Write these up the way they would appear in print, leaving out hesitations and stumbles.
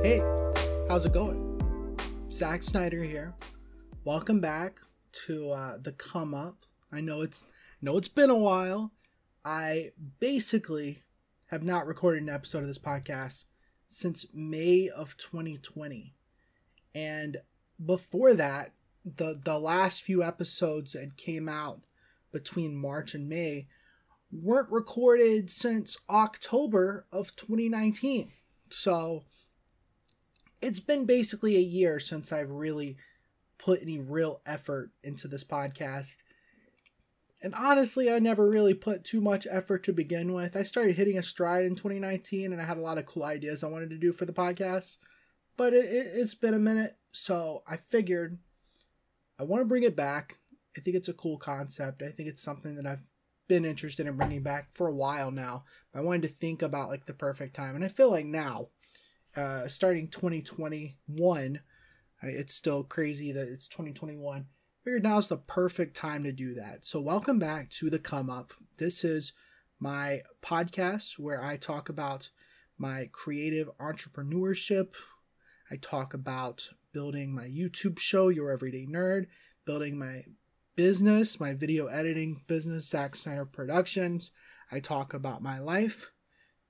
Hey, how's it going? Zach Snyder here. Welcome back to The Come Up. I know it's been a while. I basically have not recorded an episode of this podcast since May of 2020. And before that, the last few episodes that came out between March and May weren't recorded since October of 2019. So it's been basically a year since I've really put any real effort into this podcast. And honestly, I never really put too much effort to begin with. I started hitting a stride in 2019, and I had a lot of cool ideas I wanted to do for the podcast. But it's been a minute, so I figured I want to bring it back. I think it's a cool concept. I think it's something that I've been interested in bringing back for a while now. I wanted to think about like the perfect time, and I feel like now, starting 2021, it's still crazy that it's 2021. Figured now is the perfect time to do that. So welcome back to The Come Up. This is my podcast where I talk about my creative entrepreneurship. I talk about building my YouTube show, Your Everyday Nerd, building my business, my video editing business, Zach Snyder Productions. I talk about my life,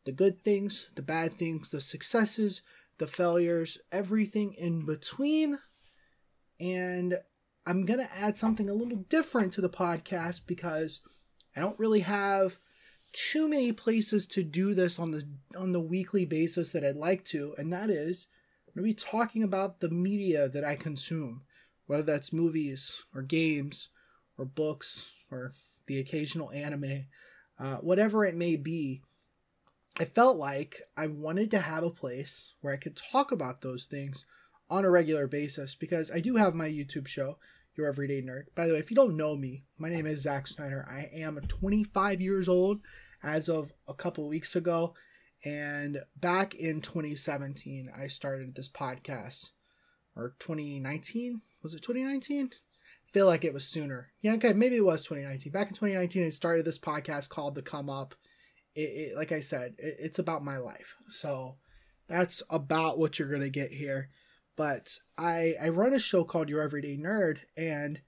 the good things, the bad things, the successes, the failures, everything in between. And I'm going to add something a little different to the podcast because I don't really have too many places to do this on the weekly basis that I'd like to, and that is I'm going to be talking about the media that I consume, whether that's movies or games or books or the occasional anime, whatever it may be. I felt like I wanted to have a place where I could talk about those things on a regular basis because I do have my YouTube show, Your Everyday Nerd. By the way, if you don't know me, my name is Zach Snyder. I am 25 years old as of a couple weeks ago. And back in 2017, I started this podcast. Or 2019? Was it 2019? I feel like it was sooner. Yeah, okay, maybe it was 2019. Back in 2019, I started this podcast called The Come Up. It like I said, it's about my life. So that's about what you're going to get here. But I run a show called Your Everyday Nerd, and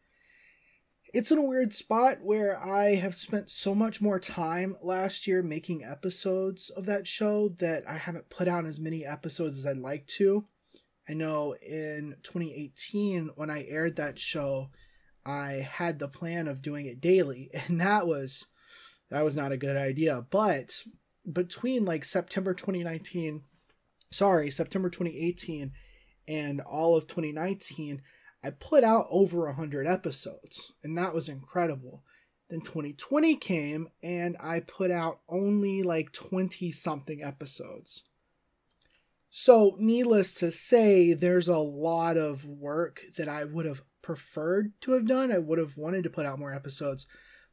it's in a weird spot where I have spent so much more time last year making episodes of that show that I haven't put out as many episodes as I'd like to. I know in 2018, when I aired that show, I had the plan of doing it daily, and that was not a good idea. But between like September 2018 and all of 2019, I put out over 100 episodes, and that was incredible. Then 2020 came, and I put out only like 20-something episodes. So, needless to say, there's a lot of work that I would have preferred to have done. I would have wanted to put out more episodes,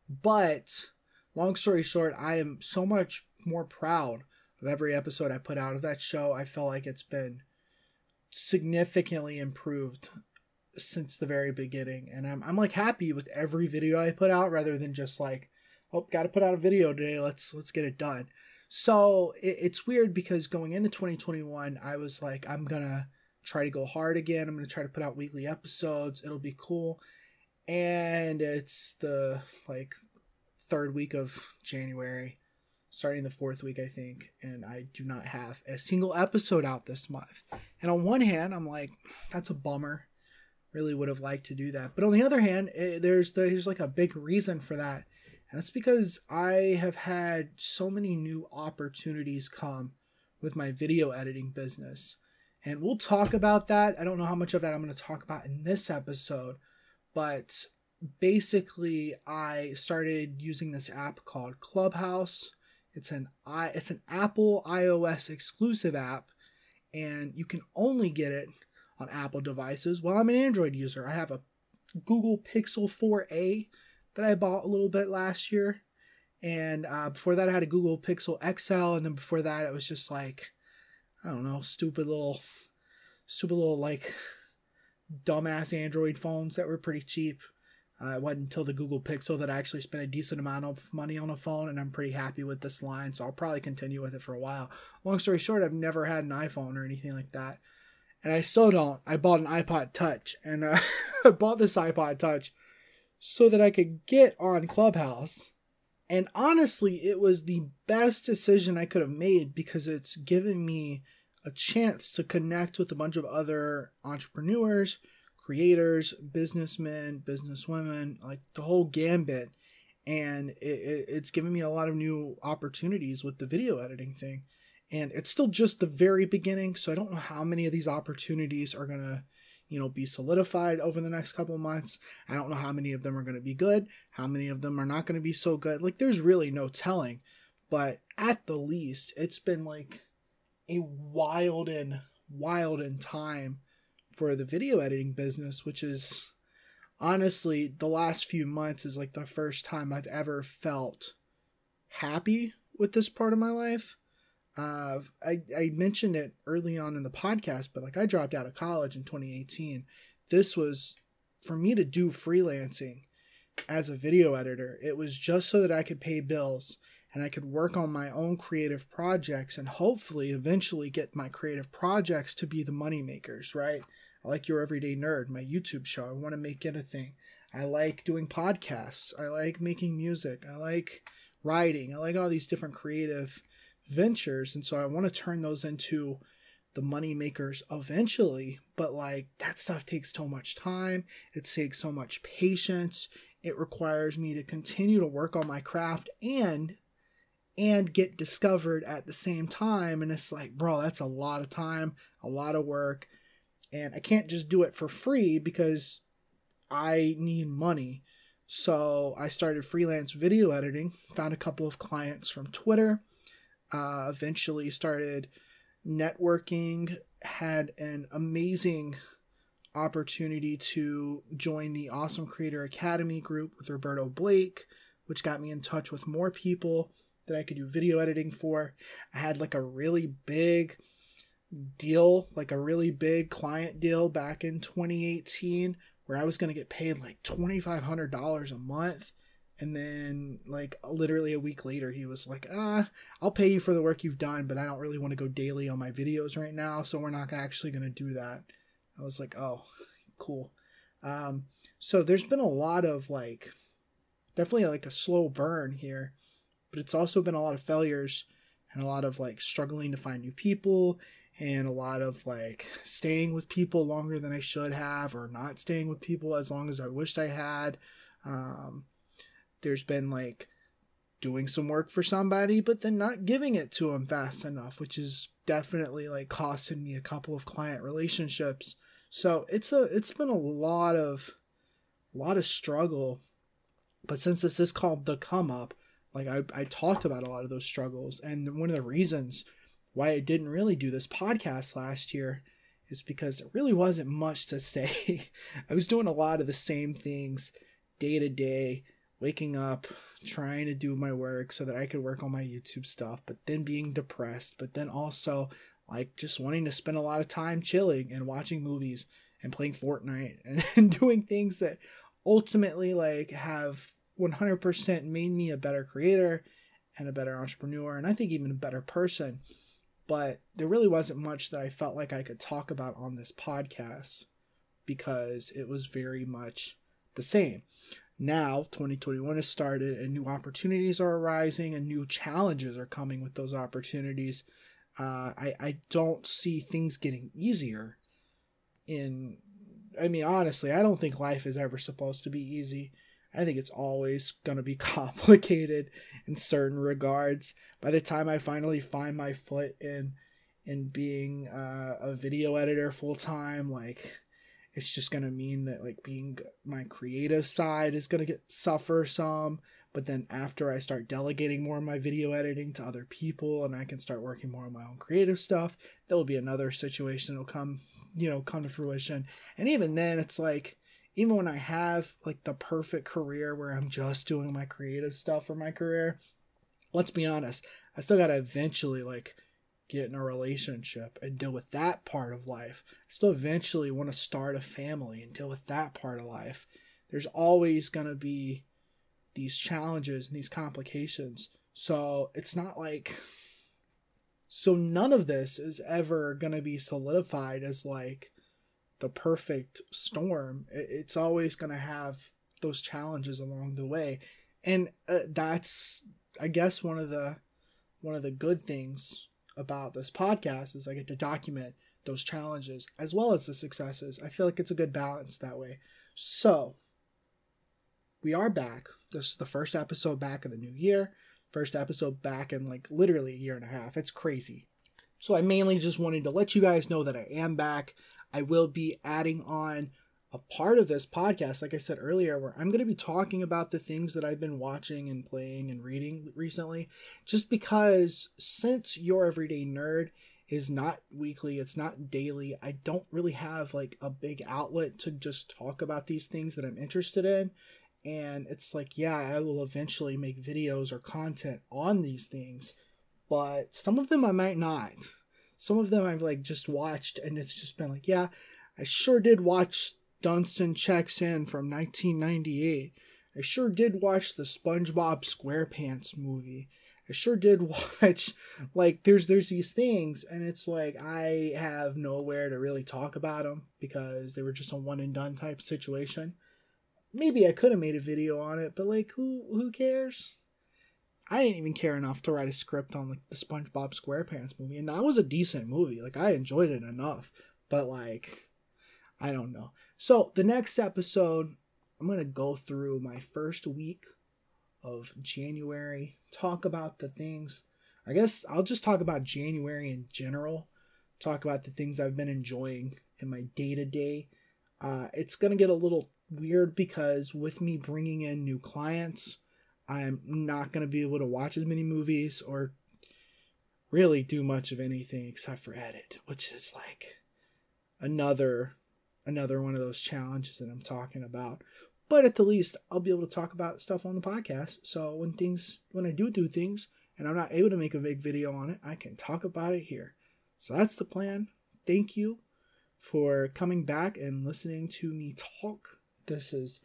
but long story short, I am so much more proud of every episode I put out of that show. I feel like it's been significantly improved since the very beginning, and I'm like happy with every video I put out rather than just like, oh, gotta put out a video today, let's get it done. So it's weird because going into 2021, I was like, I'm gonna try to go hard again. I'm gonna try to put out weekly episodes. It'll be cool. And it's the like third week of January, starting the fourth week, I think, and I do not have a single episode out this month. And on one hand, I'm like, that's a bummer. Really would have liked to do that. But on the other hand, there's like a big reason for that. And that's because I have had so many new opportunities come with my video editing business. And we'll talk about that. I don't know how much of that I'm going to talk about in this episode, but basically I started using this app called Clubhouse. It's an Apple iOS exclusive app, and you can only get it on Apple devices. Well, I'm an Android user. I have a Google Pixel 4a that I bought a little bit last year, and before that I had a Google Pixel XL, and then before that it was just like, I don't know, stupid little like dumbass Android phones that were pretty cheap. It wasn't until the Google Pixel that I actually spent a decent amount of money on a phone, and I'm pretty happy with this line, so I'll probably continue with it for a while. Long story short, I've never had an iPhone or anything like that, and I still don't. I bought an iPod Touch, and I bought this iPod Touch so that I could get on Clubhouse, and honestly, it was the best decision I could have made because it's given me a chance to connect with a bunch of other entrepreneurs, creators, businessmen, businesswomen, like the whole gambit. And it's given me a lot of new opportunities with the video editing thing. And it's still just the very beginning. So I don't know how many of these opportunities are going to, you know, be solidified over the next couple of months. I don't know how many of them are going to be good, how many of them are not going to be so good. Like, there's really no telling. But at the least, it's been like a wild time for the video editing business, which is honestly the last few months is like the first time I've ever felt happy with this part of my life. I mentioned it early on in the podcast, but like I dropped out of college in 2018. This was for me to do freelancing as a video editor. It was just so that I could pay bills and I could work on my own creative projects and hopefully eventually get my creative projects to be the money makers, right? I like Your Everyday Nerd, my YouTube show. I want to make anything. I like doing podcasts. I like making music. I like writing. I like all these different creative ventures. And so I want to turn those into the money makers eventually. But like that stuff takes so much time. It takes so much patience. It requires me to continue to work on my craft and get discovered at the same time. And it's like, bro, that's a lot of time, a lot of work. And I can't just do it for free because I need money. So I started freelance video editing, found a couple of clients from Twitter, eventually started networking, had an amazing opportunity to join the Awesome Creator Academy group with Roberto Blake, which got me in touch with more people that I could do video editing for. I had like a really big deal, like a really big client deal back in 2018 where I was going to get paid like $2,500 a month. And then like literally a week later, he was like, I'll pay you for the work you've done, but I don't really want to go daily on my videos right now. So we're not actually going to do that. I was like, oh, cool. So there's been a lot of like, definitely like a slow burn here. But it's also been a lot of failures and a lot of like struggling to find new people and a lot of like staying with people longer than I should have or not staying with people as long as I wished I had. There's been like doing some work for somebody, but then not giving it to them fast enough, which is definitely like costing me a couple of client relationships. So it's been a lot of struggle, but since this is called The Come Up, like I talked about a lot of those struggles. And one of the reasons why I didn't really do this podcast last year is because it really wasn't much to say. I was doing a lot of the same things day to day, waking up, trying to do my work so that I could work on my YouTube stuff, but then being depressed, but then also like just wanting to spend a lot of time chilling and watching movies and playing Fortnite and doing things that ultimately like have 100% made me a better creator and a better entrepreneur, and I think even a better person. But there really wasn't much that I felt like I could talk about on this podcast because it was very much the same. Now 2021 has started and new opportunities are arising and new challenges are coming with those opportunities. I don't see things getting easier. Honestly, I don't think life is ever supposed to be easy. I think it's always going to be complicated in certain regards. By the time I finally find my foot in being a video editor full time, like it's just going to mean that like being my creative side is going to suffer some. But then after I start delegating more of my video editing to other people and I can start working more on my own creative stuff, there will be another situation that'll come to fruition. And even then it's like, even when I have like the perfect career where I'm just doing my creative stuff for my career, let's be honest, I still got to eventually like get in a relationship and deal with that part of life. I still eventually want to start a family and deal with that part of life. there's always going to be these challenges and these complications. So it's not like, so none of this is ever going to be solidified as like the perfect storm. It's always going to have those challenges along the way. And that's, I guess, one of the good things about this podcast is I get to document those challenges as well as the successes. I feel like it's a good balance that way. So we are back. This is the first episode back in the new year. First episode back in like literally a year and a half. It's crazy. So I mainly just wanted to let you guys know that I am back. I will be adding on a part of this podcast, like I said earlier, where I'm going to be talking about the things that I've been watching and playing and reading recently, just because since Your Everyday Nerd is not weekly, it's not daily, I don't really have like a big outlet to just talk about these things that I'm interested in. And it's like, yeah, I will eventually make videos or content on these things, but some of them I might not. Some of them I've like just watched and it's just been like, yeah, I sure did watch Dunstan Checks In from 1998. I sure did watch the SpongeBob SquarePants movie. I sure did watch, like, there's these things, and it's like I have nowhere to really talk about them because they were just a one and done type situation. Maybe I could have made a video on it, but like who cares? I didn't even care enough to write a script on like the SpongeBob SquarePants movie, and that was a decent movie. Like, I enjoyed it enough, but like, I don't know. So the next episode, I'm going to go through my first week of January, talk about the things. I guess I'll just talk about January in general, talk about the things I've been enjoying in my day-to-day. It's going to get a little weird because with me bringing in new clients, I'm not going to be able to watch as many movies or really do much of anything except for edit, which is like another one of those challenges that I'm talking about. But at the least, I'll be able to talk about stuff on the podcast. So when I do things and I'm not able to make a big video on it, I can talk about it here. So that's the plan. Thank you for coming back and listening to me talk. This is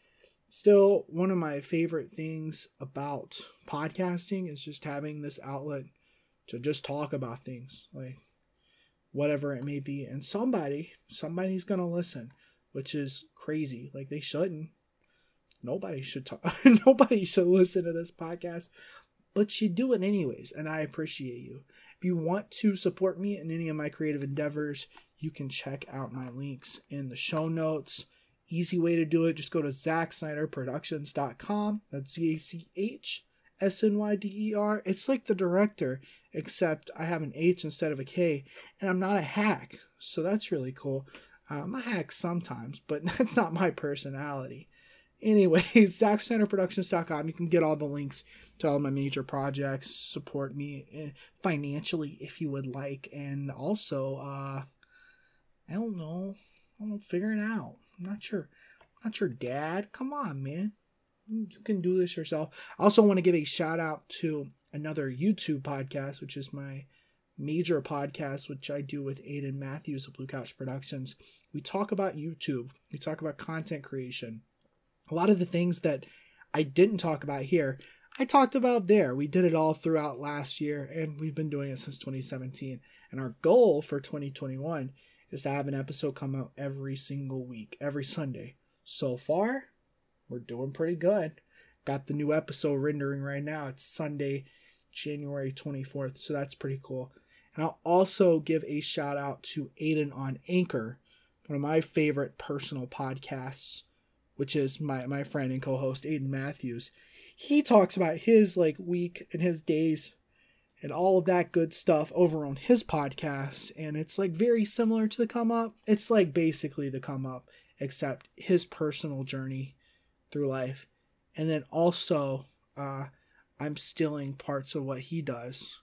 still one of my favorite things about podcasting, is just having this outlet to just talk about things, like whatever it may be. And somebody's going to listen, which is crazy. Like, they shouldn't. Nobody should talk. Nobody should listen to this podcast, but you do it anyways. And I appreciate you. If you want to support me in any of my creative endeavors, you can check out my links in the show notes. Easy way to do it. Just go to ZachSnyderProductions.com. That's ZACHSNYDER. It's like the director, except I have an H instead of a K, and I'm not a hack, so that's really cool. I'm a hack sometimes, but that's not my personality. Anyway, ZachSnyderProductions.com. You can get all the links to all my major projects, support me financially if you would like, and also, I don't know, I'll figure it out. I'm not sure. I'm not your dad. Come on, man. You can do this yourself. I also want to give a shout out to another YouTube podcast, which is my major podcast, which I do with Aiden Matthews of Blue Couch Productions. We talk about YouTube. We talk about content creation. A lot of the things that I didn't talk about here, I talked about there. We did it all throughout last year, and we've been doing it since 2017. And our goal for 2021 is to have an episode come out every single week, every Sunday. So far, we're doing pretty good. Got the new episode rendering right now. It's Sunday, January 24th. So that's pretty cool. And I'll also give a shout out to Aiden on Anchor, one of my favorite personal podcasts, which is my friend and co-host Aiden Matthews. He talks about his like week and his days and all of that good stuff over on his podcast. And it's like very similar to The Come Up. It's like basically The Come Up, except his personal journey through life. And then also I'm stealing parts of what he does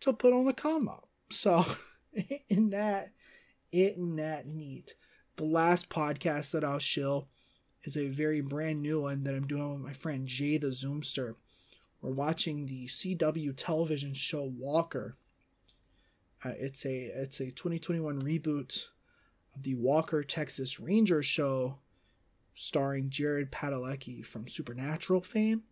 to put on The Come Up. So isn't that neat? The last podcast that I'll shill is a very brand new one that I'm doing with my friend Jay the Zoomster. We're watching the CW television show Walker. It's a 2021 reboot of the Walker Texas Ranger show starring Jared Padalecki from Supernatural fame.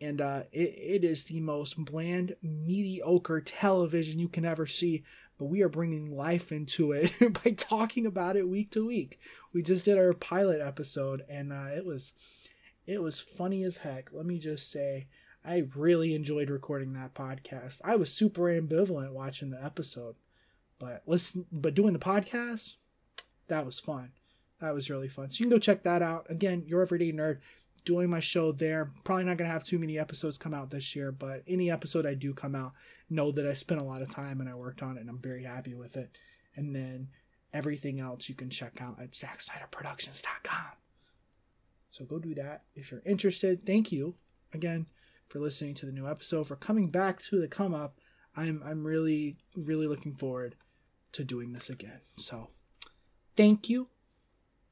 And it is the most bland, mediocre television you can ever see. But we are bringing life into it by talking about it week to week. We just did our pilot episode, and it was funny as heck. Let me just say, I really enjoyed recording that podcast. I was super ambivalent watching the episode, but doing the podcast, that was fun. That was really fun. So you can go check that out. Again, Your Everyday Nerd. Doing my show there. Probably not going to have too many episodes come out this year, but any episode I do come out, know that I spent a lot of time and I worked on it and I'm very happy with it. And then everything else you can check out at ZachSnyderProductions.com. So go do that if you're interested. Thank you again for listening to the new episode, for coming back to the Come Up. I'm really, really looking forward to doing this again. So thank you,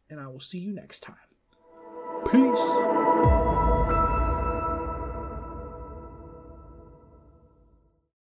and I will see you next time. Peace.